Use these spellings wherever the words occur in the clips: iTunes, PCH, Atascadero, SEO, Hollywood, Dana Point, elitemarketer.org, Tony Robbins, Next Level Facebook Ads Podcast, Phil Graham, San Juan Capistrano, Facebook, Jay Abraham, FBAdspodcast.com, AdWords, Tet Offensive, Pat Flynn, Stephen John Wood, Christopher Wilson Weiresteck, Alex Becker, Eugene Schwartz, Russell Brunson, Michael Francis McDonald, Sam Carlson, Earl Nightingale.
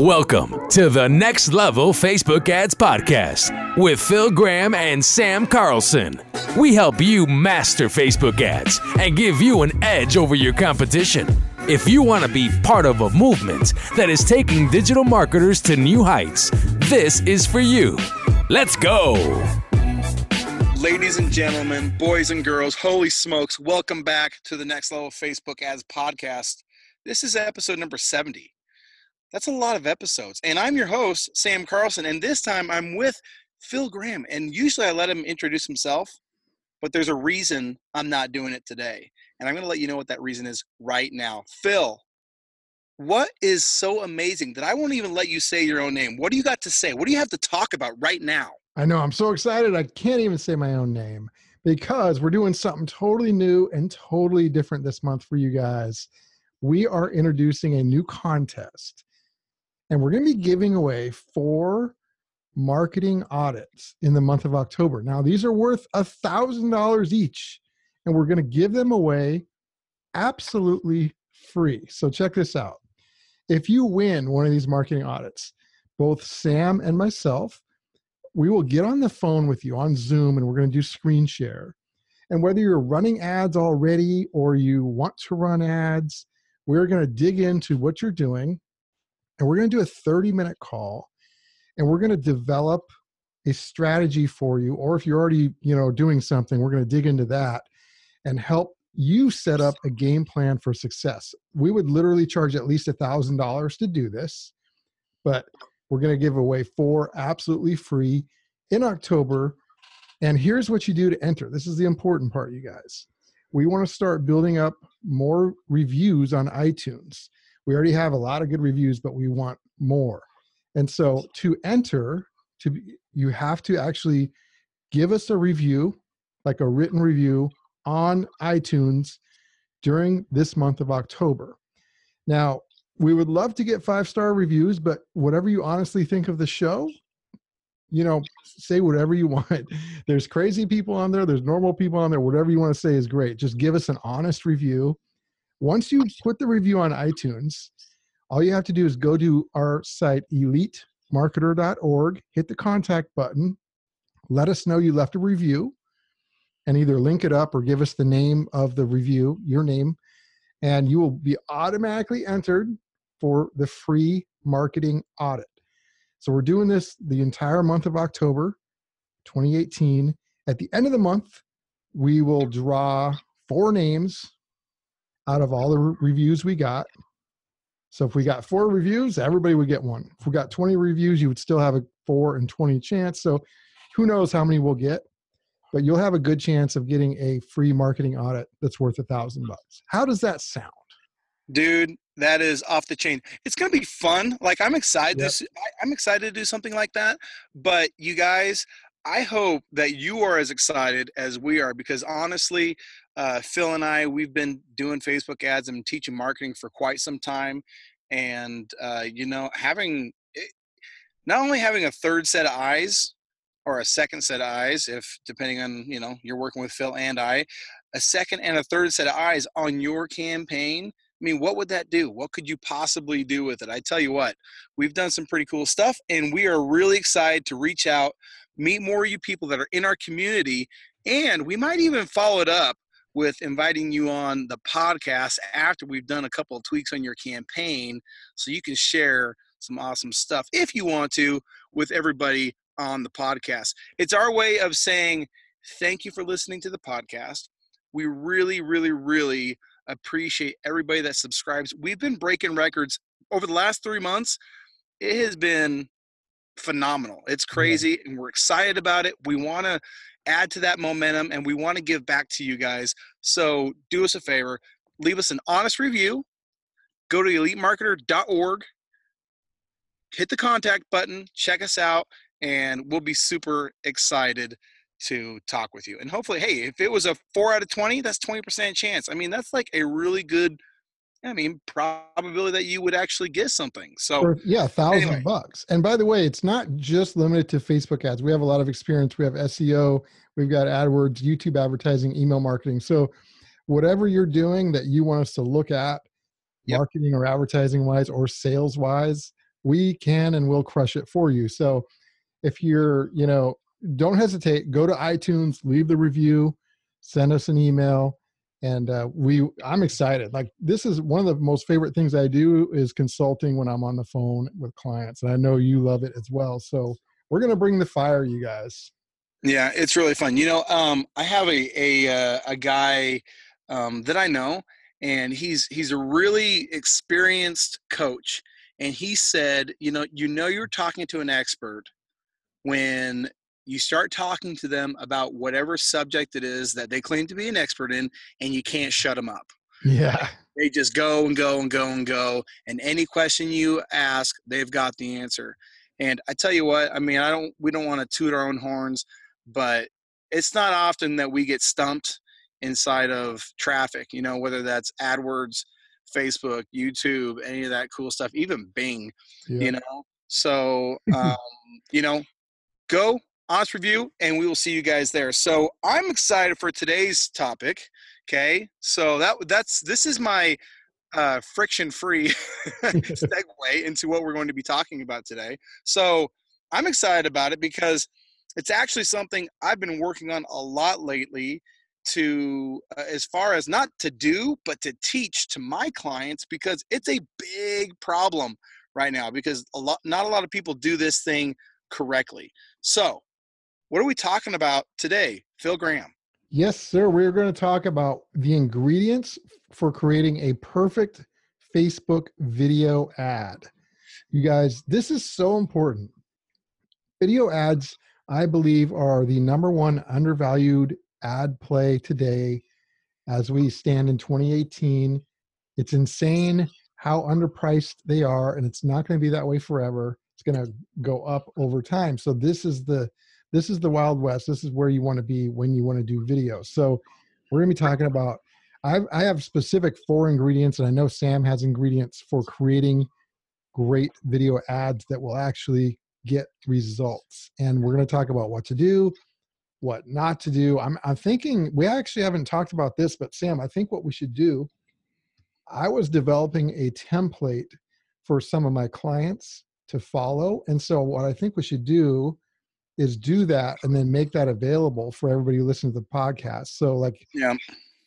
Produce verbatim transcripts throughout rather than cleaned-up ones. Welcome to the Next Level Facebook Ads Podcast with Phil Graham and Sam Carlson. We help you master Facebook ads and give you an edge over your competition. If you want to be part of a movement that is taking digital marketers to new heights, this is for you. Let's go. Ladies and gentlemen, boys and girls, holy smokes, welcome back to the Next Level Facebook Ads Podcast. This is episode number seventy. That's a lot of episodes. And I'm your host, Sam Carlson. And this time I'm with Phil Graham. And usually I let him introduce himself, but there's a reason I'm not doing it today. And I'm going to let you know what that reason is right now. Phil, what is so amazing that I won't even let you say your own name? What do you got to say? What do you have to talk about right now? I know. I'm so excited. I can't even say my own name because we're doing something totally new and totally different this month for you guys. We are introducing a new contest. And we're going to be giving away four marketing audits in the month of October. Now, these are worth one thousand dollars each, and we're going to give them away absolutely free. So check this out. If you win one of these marketing audits, both Sam and myself, we will get on the phone with you on Zoom, and we're going to do screen share. And whether you're running ads already or you want to run ads, we're going to dig into what you're doing. And we're going to do a thirty-minute call, and we're going to develop a strategy for you. Or if you're already, you know, doing something, we're going to dig into that and help you set up a game plan for success. We would literally charge at least one thousand dollars to do this, but we're going to give away four absolutely free in October. And here's what you do to enter. This is the important part, you guys. We want to start building up more reviews on iTunes. We already have a lot of good reviews, but we want more. And so to enter, to be, you have to actually give us a review, like a written review on iTunes during this month of October. Now, we would love to get five-star reviews, but whatever you honestly think of the show, you know, say whatever you want. There's crazy people on there. There's normal people on there. Whatever you want to say is great. Just give us an honest review. Once you put the review on iTunes, all you have to do is go to our site, elite marketer dot org, hit the contact button, let us know you left a review, and either link it up or give us the name of the review, your name, and you will be automatically entered for the free marketing audit. So we're doing this the entire month of October, twenty eighteen. At the end of the month, we will draw four names out of all the re- reviews we got. So if we got four reviews, everybody would get one. If we got twenty reviews, you would still have a four and twenty chance. So who knows how many we'll get, but you'll have a good chance of getting a free marketing audit that's worth a thousand bucks. How does that sound? Dude, that is off the chain. It's going to be fun. Like I'm excited. Yep. This, I, I'm excited to do something like that, but you guys, I hope that you are as excited as we are, because honestly, uh, Phil and I, we've been doing Facebook ads and teaching marketing for quite some time. And, uh, you know, having it, not only having a third set of eyes or a second set of eyes, if depending on, you know, you're working with Phil and I, a second and a third set of eyes on your campaign. I mean, what would that do? What could you possibly do with it? I tell you what, we've done some pretty cool stuff, and we are really excited to reach out, meet more of you people that are in our community, and we might even follow it up with inviting you on the podcast after we've done a couple of tweaks on your campaign so you can share some awesome stuff, if you want to, with everybody on the podcast. It's our way of saying thank you for listening to the podcast. We really, really, really appreciate everybody that subscribes. We've been breaking records over the last three months. It has been phenomenal. It's crazy, and we're excited about it. We want to add to that momentum, and we want to give back to you guys. So do us a favor. Leave us an honest review. Go to elite marketer dot org. Hit the contact button. Check us out, and we'll be super excited to talk with you. And hopefully, hey, if it was a four out of twenty, that's twenty percent chance. I mean, that's like a really good, I mean, probability that you would actually get something. So for, yeah, a thousand anyway. bucks. And by the way, it's not just limited to Facebook ads. We have a lot of experience. We have S E O, we've got AdWords, YouTube advertising, email marketing. So whatever you're doing that you want us to look at, yep, marketing or advertising wise or sales wise, we can and will crush it for you. So if you're, you know, don't hesitate, go to iTunes, leave the review, send us an email. And uh, we, I'm excited. Like, this is one of the most favorite things I do is consulting when I'm on the phone with clients. And I know you love it as well. So we're going to bring the fire, you guys. Yeah, it's really fun. You know, um, I have a, a, uh, a guy um, that I know, and he's, he's a really experienced coach. And he said, you know, you know, you're talking to an expert when you start talking to them about whatever subject it is that they claim to be an expert in, and you can't shut them up. Yeah. They just go and go and go and go. And any question you ask, they've got the answer. And I tell you what, I mean, I don't, we don't want to toot our own horns, but it's not often that we get stumped inside of traffic, you know, whether that's AdWords, Facebook, YouTube, any of that cool stuff, even Bing, yeah. you know? So, um, you know, go, honest review, and we will see you guys there. So I'm excited for today's topic. Okay. So that that's, this is my uh, friction-free segue into what we're going to be talking about today. So I'm excited about it because it's actually something I've been working on a lot lately to, uh, as far as not to do, but to teach to my clients, because it's a big problem right now, because a lot, not a lot of people do this thing correctly. So, what are we talking about today, Phil Graham? Yes, sir. We're going to talk about the ingredients for creating a perfect Facebook video ad. You guys, this is so important. Video ads, I believe, are the number one undervalued ad play today as we stand in twenty eighteen. It's insane how underpriced they are, and it's not going to be that way forever. It's going to go up over time. So this is the This is the Wild West. This is where you want to be when you want to do video. So we're going to be talking about, I've, I have specific four ingredients, and I know Sam has ingredients for creating great video ads that will actually get results. And we're going to talk about what to do, what not to do. I'm, I'm thinking, we actually haven't talked about this, but Sam, I think what we should do, I was developing a template for some of my clients to follow. And so what I think we should do is do that and then make that available for everybody who listens to the podcast. So like, yeah,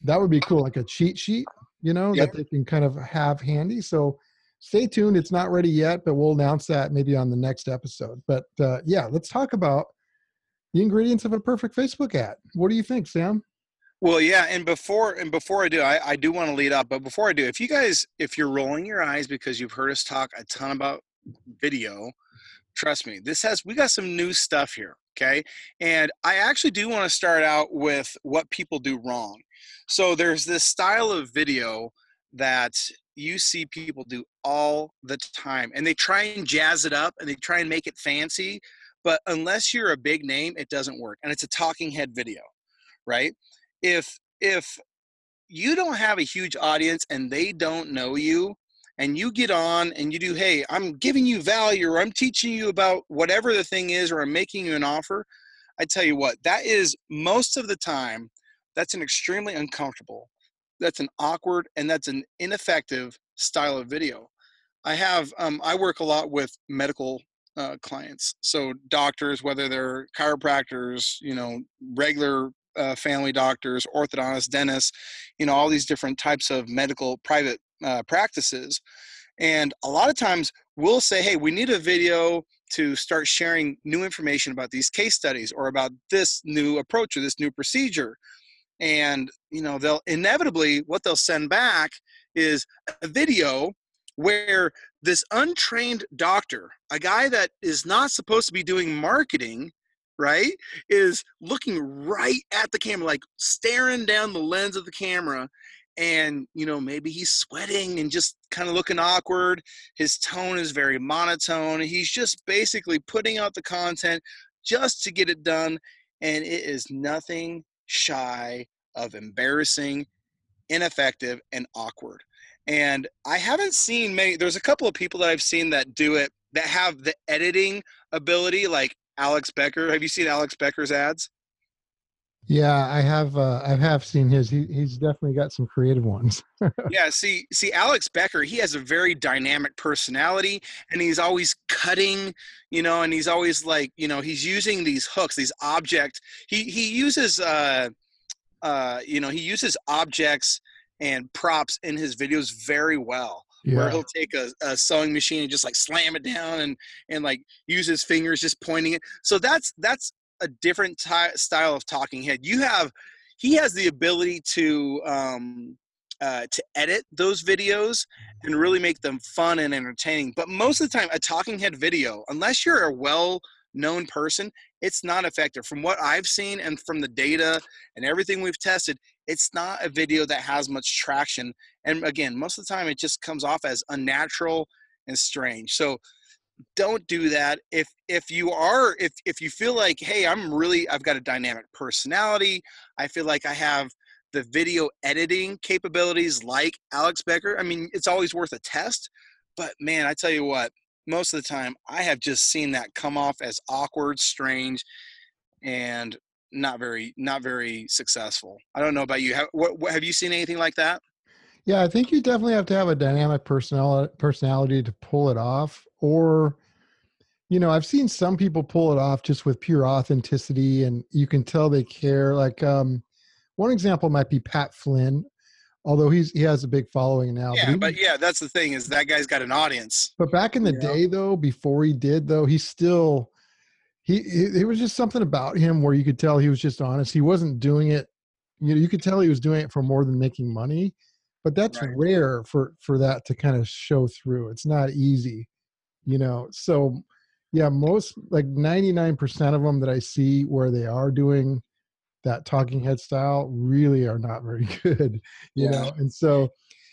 that would be cool. Like a cheat sheet, you know, yep. that they can kind of have handy. So stay tuned. It's not ready yet, but we'll announce that maybe on the next episode. But uh, yeah, let's talk about the ingredients of a perfect Facebook ad. What do you think, Sam? Well, yeah. And before, and before I do, I, I do want to lead up, but before I do, if you guys, if you're rolling your eyes because you've heard us talk a ton about video, trust me, this has, we got some new stuff here. Okay. And I actually do want to start out with what people do wrong. So there's this style of video that you see people do all the time, and they try and jazz it up and they try and make it fancy, but unless you're a big name, it doesn't work. And it's a talking head video, right? If, if you don't have a huge audience and they don't know you, and you get on and you do, hey, I'm giving you value, or I'm teaching you about whatever the thing is, or I'm making you an offer, I tell you what, that is most of the time, that's an extremely uncomfortable, that's an awkward, and that's an ineffective style of video. I have, um, I work a lot with medical uh, clients. So doctors, whether they're chiropractors, you know, regular uh, family doctors, orthodontists, dentists, you know, all these different types of medical private Uh, practices. And a lot of times we'll say, hey, we need a video to start sharing new information about these case studies, or about this new approach, or this new procedure. And, you know, they'll inevitably, what they'll send back is a video where this untrained doctor, a guy that is not supposed to be doing marketing, right, is looking right at the camera, like staring down the lens of the camera. And, you know, maybe he's sweating and just kind of looking awkward. His tone is very monotone. He's just basically putting out the content just to get it done. And it is nothing shy of embarrassing, ineffective, and awkward. And I haven't seen many, there's a couple of people that I've seen that do it, that have the editing ability, like Alex Becker. Have you seen Alex Becker's ads? Yeah, I have. Uh, I have seen his. He, he's definitely got some creative ones. Yeah. See, see, Alex Becker. He has a very dynamic personality, and he's always cutting. You know, and he's always like, you know, he's using these hooks, these objects. He he uses. Uh, uh, you know, he uses objects and props in his videos very well. Yeah. Where he'll take a, a sewing machine and just like slam it down, and and like use his fingers just pointing it. So that's that's. a different ty- style of talking head. You have, he has the ability to, um, uh, to edit those videos and really make them fun and entertaining. But most of the time, a talking head video, unless you're a well-known person, it's not effective. From what I've seen and from the data and everything we've tested, it's not a video that has much traction. And again, most of the time it just comes off as unnatural and strange. So don't do that. If, if you are, if, if you feel like, hey, I'm really, I've got a dynamic personality. I feel like I have the video editing capabilities like Alex Becker. I mean, it's always worth a test, but man, I tell you what, most of the time I have just seen that come off as awkward, strange, and not very, not very successful. I don't know about you. Have, what, what, have you seen anything like that? Yeah, I think you definitely have to have a dynamic personality personality to pull it off. Or, you know, I've seen some people pull it off just with pure authenticity, and you can tell they care. Like um, one example might be Pat Flynn, although he's he has a big following now. Yeah, but, he, but yeah, that's the thing, is that guy's got an audience. But back in the yeah. day, though, before he did, though, he still he it was just something about him where you could tell he was just honest. He wasn't doing it. You know, you could tell he was doing it for more than making money. But that's right. rare for, for that to kind of show through. It's not easy, you know? So yeah, most like ninety-nine percent of them that I see where they are doing that talking head style really are not very good, you yeah. know? And so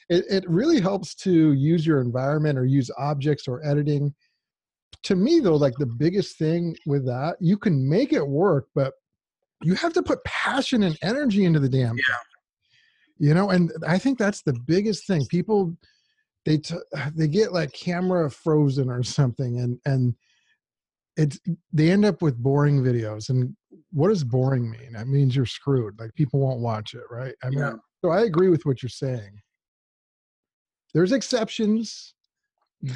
it, it really helps to use your environment or use objects or editing. To me though, like the biggest thing with that, you can make it work, but you have to put passion and energy into the damn yeah. thing. You know, and I think that's the biggest thing. People, they t- they get like camera frozen or something, and and it's they end up with boring videos. And what does boring mean? That means you're screwed. Like people won't watch it, right? I mean, yeah. so I agree with what you're saying. There's exceptions,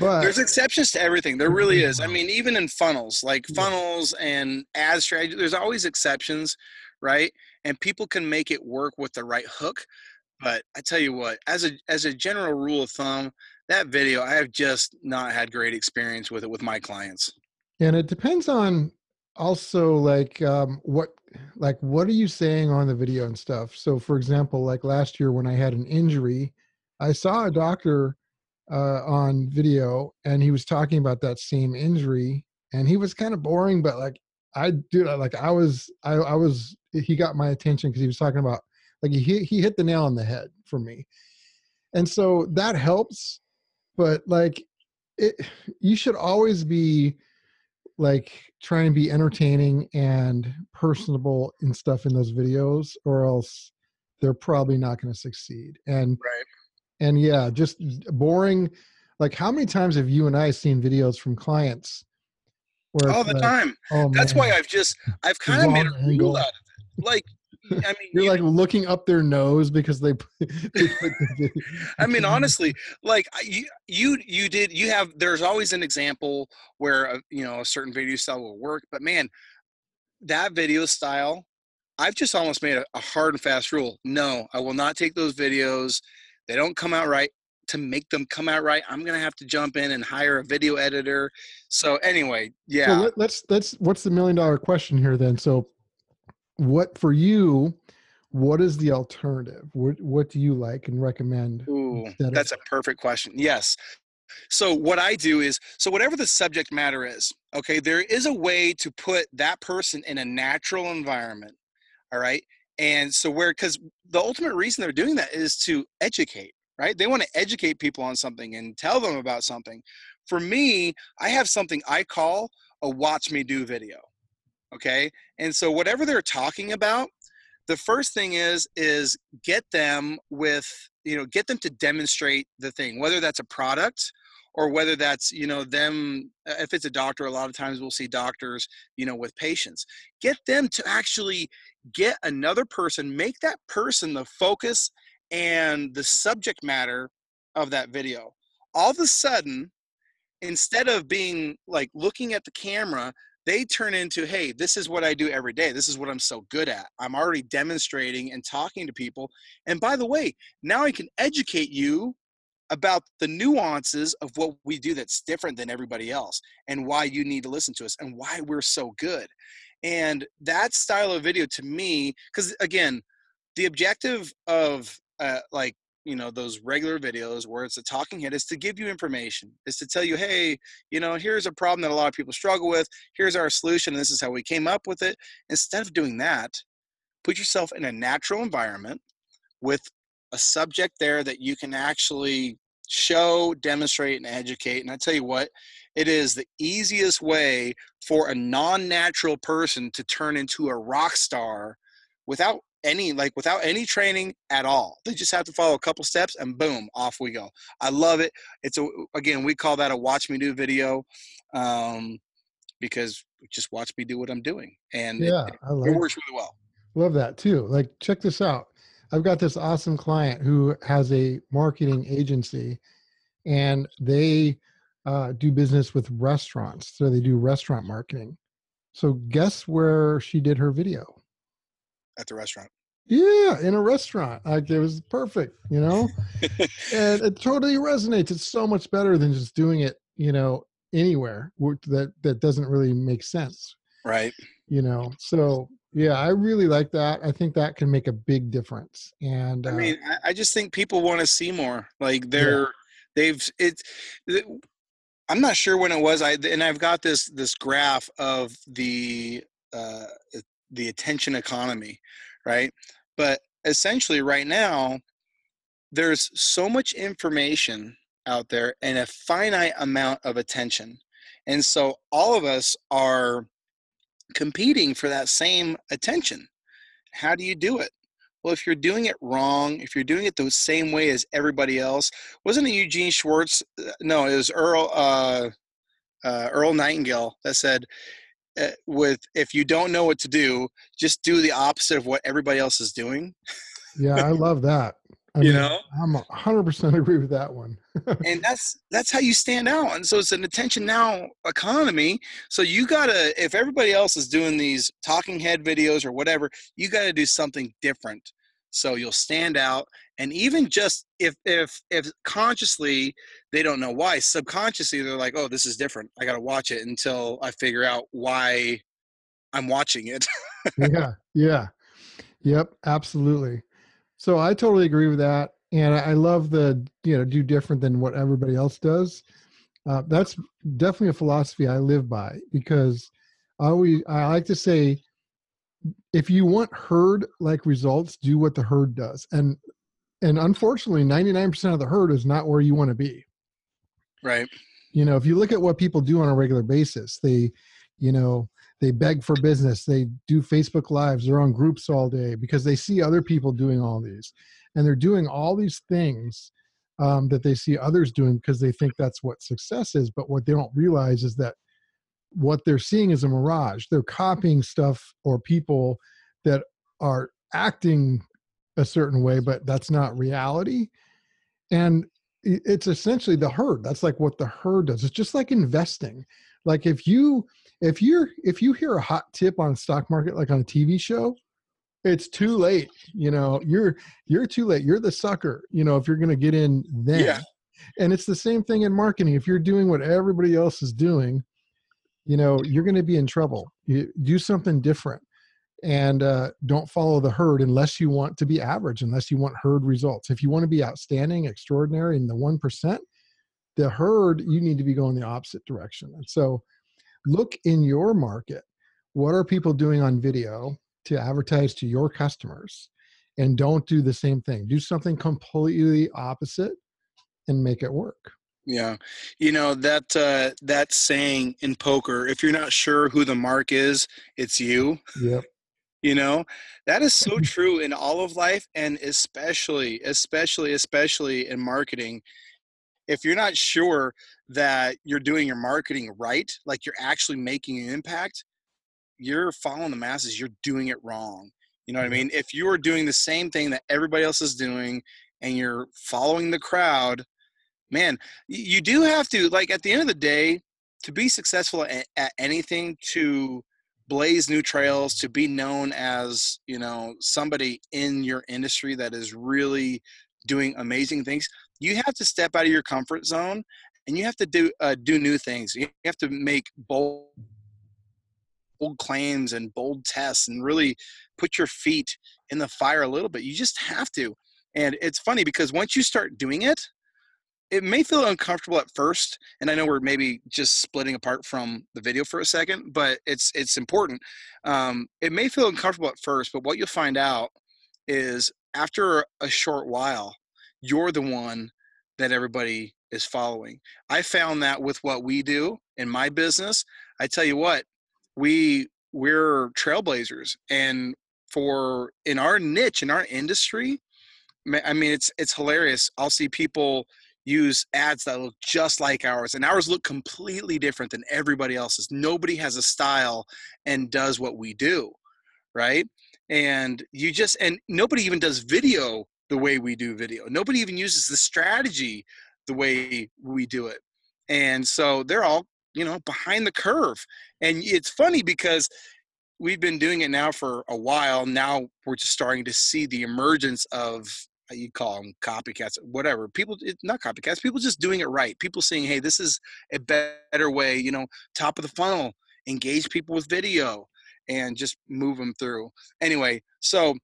but there's exceptions to everything. There really is. I mean, even in funnels, like funnels and ad strategy, there's always exceptions, right? And people can make it work with the right hook. But I tell you what, as a as a general rule of thumb, that video, I have just not had great experience with it with my clients. And it depends on also like um, what like what are you saying on the video and stuff. So for example, like last year when I had an injury, I saw a doctor uh, on video, and he was talking about that same injury, and he was kind of boring, but like I do like I was I, I was he got my attention because he was talking about like he he hit the nail on the head for me. And so that helps, but like it you should always be like trying to be entertaining and personable and stuff in those videos, or else they're probably not going to succeed. And right. and yeah, just boring. Like how many times have you and I seen videos from clients? All the like, time. Oh, that's man. why I've just, I've kind of made a angle. rule out of it. Like, I mean, you're you like know, looking up their nose because they, they I mean, honestly, like you, you, you did, you have, there's always an example where, a, you know, a certain video style will work, but man, that video style, I've just almost made a, a hard and fast rule. No, I will not take those videos. They don't come out right. To make them come out right, I'm gonna have to jump in and hire a video editor. So anyway, yeah. So let, let's let's. What's the million dollar question here then? So, what for you? What is the alternative? What what do you like and recommend? Ooh, that's of- a perfect question. Yes. So what I do is so whatever the subject matter is, okay, there is a way to put that person in a natural environment. All right, and so where because the ultimate reason they're doing that is to educate. Right? They want to educate people on something and tell them about something. For me, I have something I call a watch me do video. Okay. And so whatever they're talking about, the first thing is, is get them with, you know, get them to demonstrate the thing, whether that's a product or whether that's, you know, them, if it's a doctor, a lot of times we'll see doctors, you know, with patients, get them to actually get another person, make that person the focus and the subject matter of that video. All of a sudden, instead of being like looking at the camera, they turn into, hey, this is what I do every day. This is what I'm so good at. I'm already demonstrating and talking to people. And by the way, now I can educate you about the nuances of what we do that's different than everybody else and why you need to listen to us and why we're so good. And that style of video to me, because again, the objective of uh, like, you know, those regular videos where it's a talking head is to give you information, is to tell you, hey, you know, here's a problem that a lot of people struggle with. Here's our solution. And this is how we came up with it. Instead of doing that, put yourself in a natural environment with a subject there that you can actually show, demonstrate, and educate. And I tell you what, it is the easiest way for a non-natural person to turn into a rock star without any, like without any training at all. They just have to follow a couple steps and boom, off we go. I love it. It's a, again, we call that a watch me do video, um, because just watch me do what I'm doing. And yeah, it, it, I love it works really well. Love that too. Like, check this out. I've got this awesome client who has a marketing agency and they uh, do business with restaurants. So they do restaurant marketing. So guess where she did her video? At the restaurant. Yeah, in a restaurant. Like, it was perfect, you know? And it totally resonates. It's so much better than just doing it, you know, anywhere that, that doesn't really make sense. Right. You know, so yeah, I really like that. I think that can make a big difference. And uh, I mean, I just think people want to see more. Like they're, yeah. they've, it's, it, I'm not sure when it was. I, and I've got this, this graph of the, uh, the attention economy, right? But essentially right now, there's so much information out there and a finite amount of attention. And so all of us are competing for that same attention. How do you do it? Well, if you're doing it wrong, if you're doing it the same way as everybody else, wasn't it Eugene Schwartz? No, it was Earl, uh, uh, Earl Nightingale that said, Uh, with if you don't know what to do, just do the opposite of what everybody else is doing. Yeah, I love that. I you mean, know, I'm one hundred percent agree with that one. And that's that's how you stand out. And so it's an attention now economy. So you gotta, if everybody else is doing these talking head videos or whatever, you gotta do something different so you'll stand out. And even just if if if consciously they don't know why, subconsciously they're like, oh, this is different. I got to watch it until I figure out why I'm watching it. Yeah, yeah, yep, absolutely. So I totally agree with that, and I love the, you know, do different than what everybody else does. Uh, that's definitely a philosophy I live by, because I always I like to say, if you want herd-like results, do what the herd does. And and unfortunately, ninety-nine percent of the herd is not where you want to be. Right. You know, if you look at what people do on a regular basis, they, you know, they beg for business. They do Facebook Lives. They're on groups all day because they see other people doing all these. And they're doing all these things um, that they see others doing because they think that's what success is. But what they don't realize is that what they're seeing is a mirage. They're copying stuff or people that are acting a certain way, but that's not reality. And it's essentially the herd. That's like what the herd does. It's just like investing. Like if you, if you're, if you hear a hot tip on a stock market, like on a T V show, it's too late. You know, you're, you're too late. You're the sucker, you know, if you're going to get in then. Yeah. And it's the same thing in marketing. If you're doing what everybody else is doing, you know, you're going to be in trouble. You do something different, and uh, don't follow the herd unless you want to be average, unless you want herd results. If you want to be outstanding, extraordinary, in the one percent, the herd, you need to be going the opposite direction. And so look in your market. What are people doing on video to advertise to your customers? And don't do the same thing. Do something completely opposite and make it work. Yeah. You know, that, uh, that saying in poker, if you're not sure who the mark is, it's you. Yep. You know, that is so true in all of life, and especially, especially, especially in marketing. if you're not sure that you're doing your marketing right, like you're actually making an impact, you're following the masses, you're doing it wrong. You know what I mean? If you are doing the same thing that everybody else is doing and you're following the crowd, man, you do have to, like, at the end of the day, to be successful at, at anything, to blaze new trails, to be known as, you know, somebody in your industry that is really doing amazing things, you have to step out of your comfort zone and you have to do, uh, do new things. You have to make bold, bold claims and bold tests and really put your feet in the fire a little bit. You just have to. And it's funny because once you start doing it, it may feel uncomfortable at first. And I know we're maybe just splitting apart from the video for a second, but it's, it's important. Um, it may feel uncomfortable at first, but what you'll find out is after a short while, you're the one that everybody is following. I found that with what we do in my business. I tell you what, we we're trailblazers, and for in our niche, in our industry, I mean, it's, it's hilarious. I'll see people use ads that look just like ours, and ours look completely different than everybody else's. Nobody has a style and does what we do, right? And you just, and nobody even does video the way we do video. Nobody even uses the strategy the way we do it. And so they're all, you know, behind the curve. And it's funny because we've been doing it now for a while. Now we're just starting to see the emergence of, you call them copycats, whatever. People, not copycats, people just doing it right. People saying, hey, this is a better way, you know, top of the funnel, engage people with video and just move them through. Anyway, so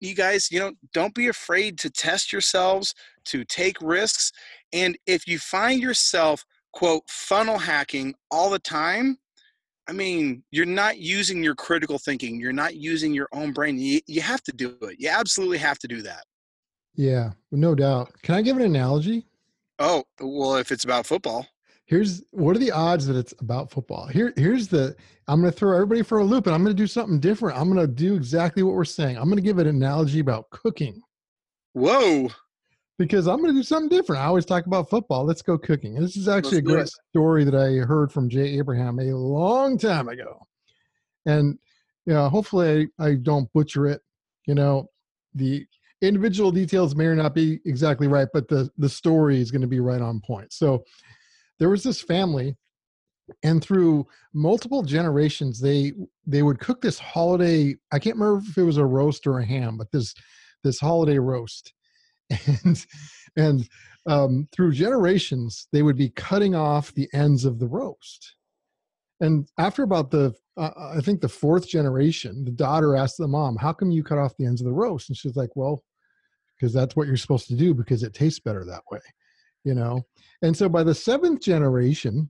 you guys, you know, don't be afraid to test yourselves, to take risks. And if you find yourself, quote, funnel hacking all the time, I mean, you're not using your critical thinking. You're not using your own brain. You, you have to do it. You absolutely have to do that. Yeah, no doubt. Can I give an analogy? Oh, well, if it's about football. Here's, what are the odds that it's about football? Here, here's the, I'm going to throw everybody for a loop, and I'm going to do something different. I'm going to do exactly what we're saying. I'm going to give an analogy about cooking. Whoa. Because I'm going to do something different. I always talk about football. Let's go cooking. And this is actually Let's a great story that I heard from Jay Abraham a long time ago. And, you know, hopefully I, I don't butcher it. You know, the individual details may or not be exactly right, but the, the story is going to be right on point. So there was this family, and through multiple generations, they they would cook this holiday. I can't remember if it was a roast or a ham, but this this holiday roast. And, and um, through generations, they would be cutting off the ends of the roast. And after about the, uh, I think the fourth generation, the daughter asked the mom, how come you cut off the ends of the roast? And she's like, well, because that's what you're supposed to do, because it tastes better that way, you know? And so by the seventh generation,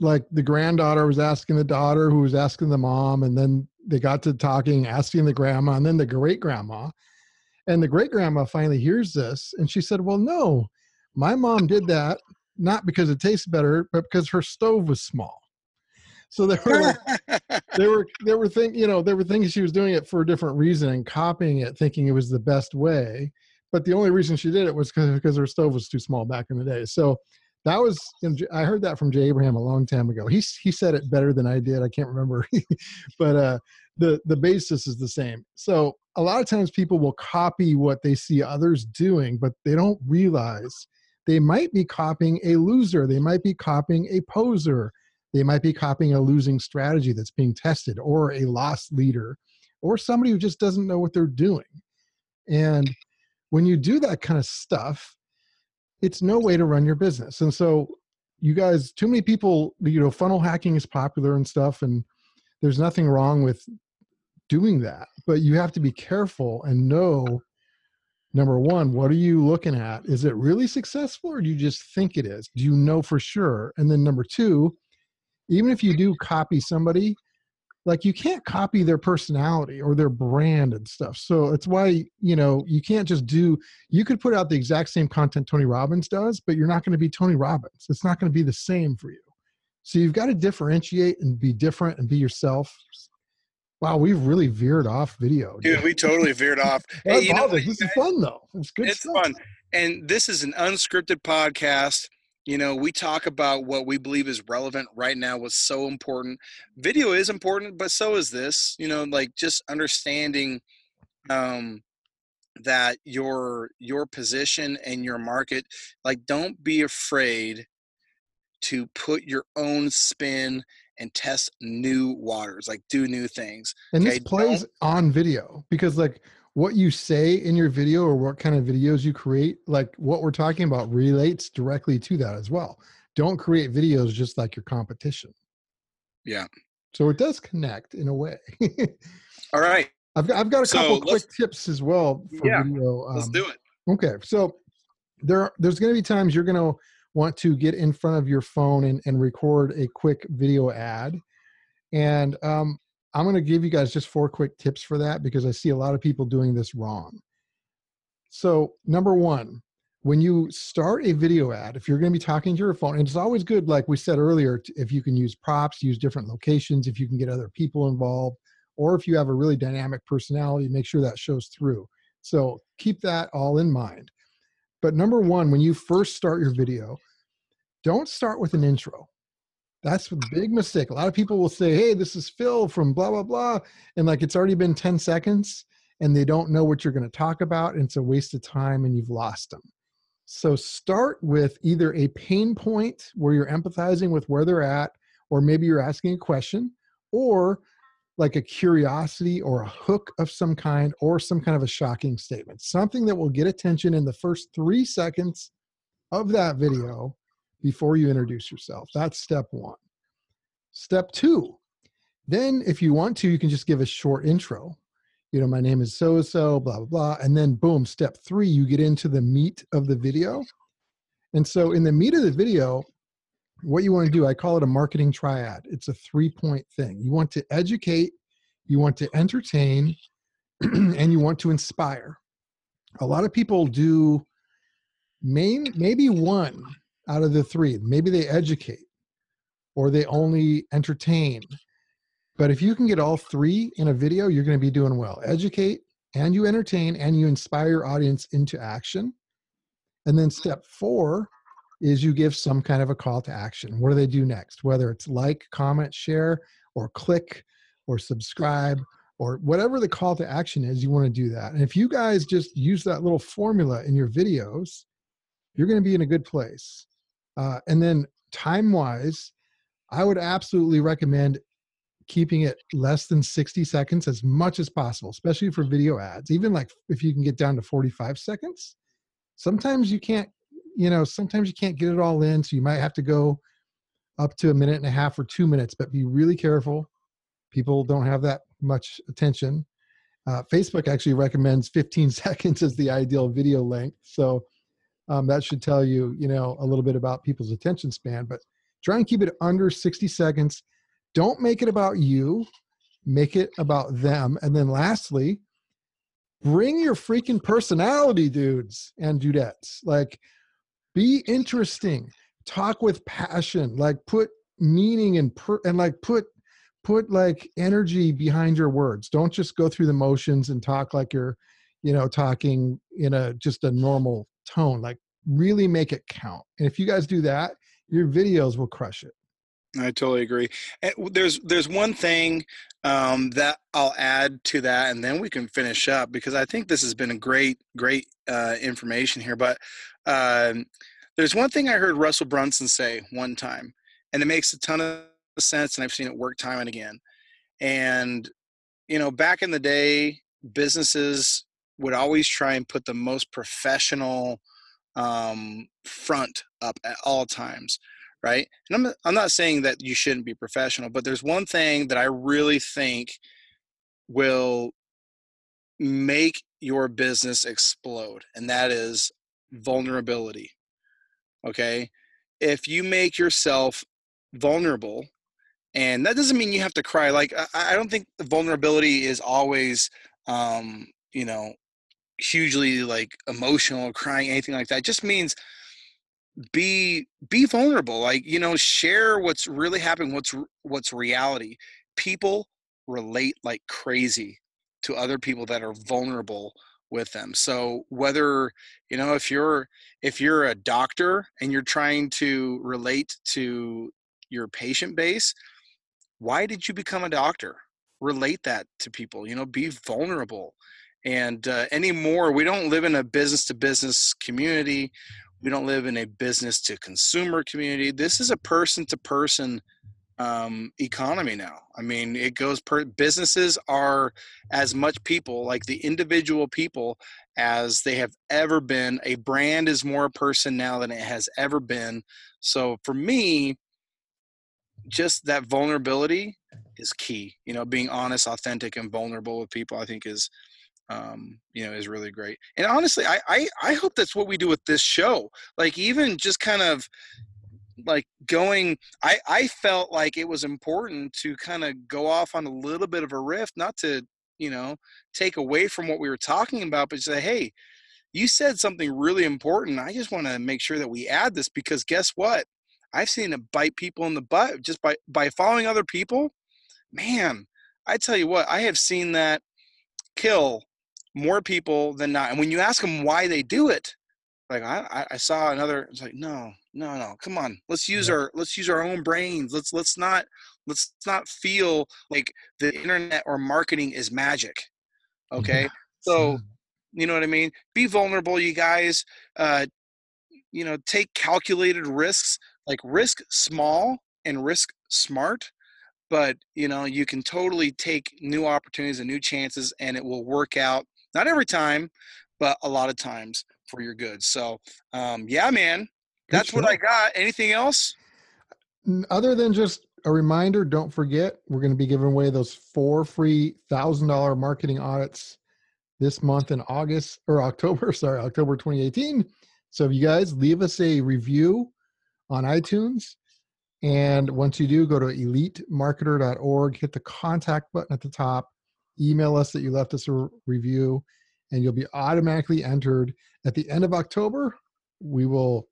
like the granddaughter was asking the daughter who was asking the mom, and then they got to talking, asking the grandma, and then the great grandma. And the great-grandma finally hears this, and she said, well, no, my mom did that, not because it tastes better, but because her stove was small. So they were, like, they were, they were thinking, you know, they were thinking she was doing it for a different reason and copying it, thinking it was the best way. But the only reason she did it was because her stove was too small back in the day. So that was, I heard that from Jay Abraham a long time ago. He, he said it better than I did. I can't remember, but uh, the, the basis is the same. So a lot of times people will copy what they see others doing, but they don't realize they might be copying a loser. They might be copying a poser. They might be copying a losing strategy that's being tested, or a lost leader, or somebody who just doesn't know what they're doing. And when you do that kind of stuff, it's no way to run your business. And so you guys, too many people, you know, funnel hacking is popular and stuff, and there's nothing wrong with doing that, but you have to be careful and know, number one, what are you looking at? Is it really successful, or do you just think it is? Do you know for sure? And then number two, even if you do copy somebody, like, you can't copy their personality or their brand and stuff. So it's why, you know, you can't just do, you could put out the exact same content Tony Robbins does, but you're not going to be Tony Robbins. It's not going to be the same for you. So you've got to differentiate and be different and be yourself. Wow, we've really veered off video. Dude, dude we totally veered off. Hey, you know, this is fun, though. It's good It's stuff. fun. And this is an unscripted podcast. You know, we talk about what we believe is relevant right now, what's so important. Video is important, but so is this. You know, like just understanding um, that your your position and your market, like don't be afraid to put your own spin and test new waters, like do new things. And okay? This plays don't, on video because like what you say in your video or what kind of videos you create, like what we're talking about relates directly to that as well. Don't create videos just like your competition. Yeah. So it does connect in a way. All right. I've got, I've got a so couple quick tips as well. For yeah. Video. Um, let's do it. Okay. So there, there's going to be times you're going to want to get in front of your phone and, and record a quick video ad. And, um, I'm going to give you guys just four quick tips for that because I see a lot of people doing this wrong. So number one, when you start a video ad, if you're going to be talking to your phone, and it's always good, like we said earlier, if you can use props, use different locations, if you can get other people involved, or if you have a really dynamic personality, make sure that shows through. So keep that all in mind. But number one, when you first start your video, don't start with an intro. That's a big mistake. A lot of people will say, hey, this is Phil from blah, blah, blah. And like, it's already been ten seconds and they don't know what you're going to talk about. And it's a waste of time and you've lost them. So start with either a pain point where you're empathizing with where they're at, or maybe you're asking a question, or like a curiosity or a hook of some kind, or some kind of a shocking statement, something that will get attention in the first three seconds of that video before you introduce yourself. That's step one. Step two, then if you want to, you can just give a short intro. You know, my name is so-and-so, blah, blah, blah. And then boom, step three, you get into the meat of the video. And so in the meat of the video, what you want to do, I call it a marketing triad. It's a three-point thing. You want to educate, you want to entertain, and you want to inspire. A lot of people do main, maybe one out of the three. Maybe they educate or they only entertain. But if you can get all three in a video, you're going to be doing well. Educate and you entertain and you inspire your audience into action. And then step four is you give some kind of a call to action. What do they do next? Whether it's like, comment, share, or click, or subscribe, or whatever the call to action is, you want to do that. And if you guys just use that little formula in your videos, you're going to be in a good place. Uh, and then time-wise, I would absolutely recommend keeping it less than sixty seconds as much as possible, especially for video ads. Even like if you can get down to forty-five seconds, sometimes you can't, you know, sometimes you can't get it all in. So you might have to go up to a minute and a half or two minutes, but be really careful. People don't have that much attention. Uh, Facebook actually recommends fifteen seconds as the ideal video length. So Um, that should tell you, you know, a little bit about people's attention span, but try and keep it under sixty seconds. Don't make it about you, make it about them. And then lastly, bring your freaking personality, dudes and dudettes. Like, be interesting, talk with passion, like put meaning and per and like put, put like energy behind your words. Don't just go through the motions and talk like you're, you know, talking in a, just a normal tone. Like, really make it count. And if you guys do that, your videos will crush it. I totally agree. And there's there's one thing um, that I'll add to that, and then we can finish up, because I think this has been a great great uh, information here. But um, there's one thing I heard Russell Brunson say one time, and it makes a ton of sense, and I've seen it work time and again. And you know, back in the day, businesses would always try and put the most professional um, front up at all times, right? And I'm, I'm not saying that you shouldn't be professional, but there's one thing that I really think will make your business explode, and that is vulnerability, okay? If you make yourself vulnerable, and that doesn't mean you have to cry. Like, I, I don't think vulnerability is always um, – you know, hugely like emotional or crying, anything like that. It just means be, be vulnerable. Like, you know, share what's really happening. What's, what's reality. People relate like crazy to other people that are vulnerable with them. So whether, you know, if you're, if you're a doctor and you're trying to relate to your patient base, why did you become a doctor? Relate that to people, you know, be vulnerable. And uh, anymore, we don't live in a business to business community. We don't live in a business to consumer community. This is a person to person um, economy now. I mean, it goes per businesses are as much people, like the individual people, as they have ever been. A brand is more a person now than it has ever been. So for me, just that vulnerability is key. You know, being honest, authentic, and vulnerable with people, I think is, um, you know, is really great. And honestly, I, I, I hope that's what we do with this show. Like even just kind of like going, I, I felt like it was important to kind of go off on a little bit of a riff, not to, you know, take away from what we were talking about, but say, hey, you said something really important. I just want to make sure that we add this, because guess what? I've seen it bite people in the butt just by, by following other people. Man, I tell you what, I have seen that kill more people than not. And when you ask them why they do it, like I, I saw another, it's like, no, no, no, come on. Let's use our, let's use our own brains. Let's, let's not, let's not feel like the internet or marketing is magic. Okay. Yeah. So, you know what I mean? Be vulnerable, you guys, uh, you know, take calculated risks. Like risk small and risk smart, but you know, you can totally take new opportunities and new chances, and it will work out. Not every time, but a lot of times for your good. So um, yeah, man, that's what I got. Anything else? Other than just a reminder, don't forget, we're going to be giving away those four free one thousand dollars marketing audits this month in August or October, sorry, October, twenty eighteen. So if you guys leave us a review on iTunes. And once you do, go to elite marketer dot org, hit the contact button at the top, email us that you left us a review, and you'll be automatically entered. At the end of October, we will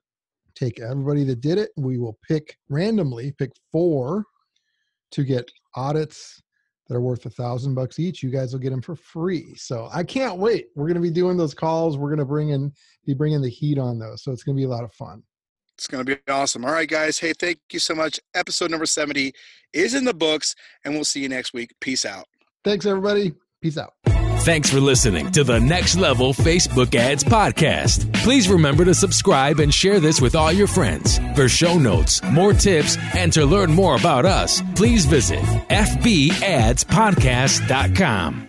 take everybody that did it. We will pick randomly, pick four to get audits that are worth a thousand bucks each. You guys will get them for free. So I can't wait. We're going to be doing those calls. We're going to bring in, be bringing the heat on those. So it's going to be a lot of fun. It's going to be awesome. All right, guys. Hey, thank you so much. Episode number seventy is in the books, and we'll see you next week. Peace out. Thanks, everybody. Peace out. Thanks for listening to the Next Level Facebook Ads Podcast. Please remember to subscribe and share this with all your friends. For show notes, more tips, and to learn more about us, please visit F B ads podcast dot com.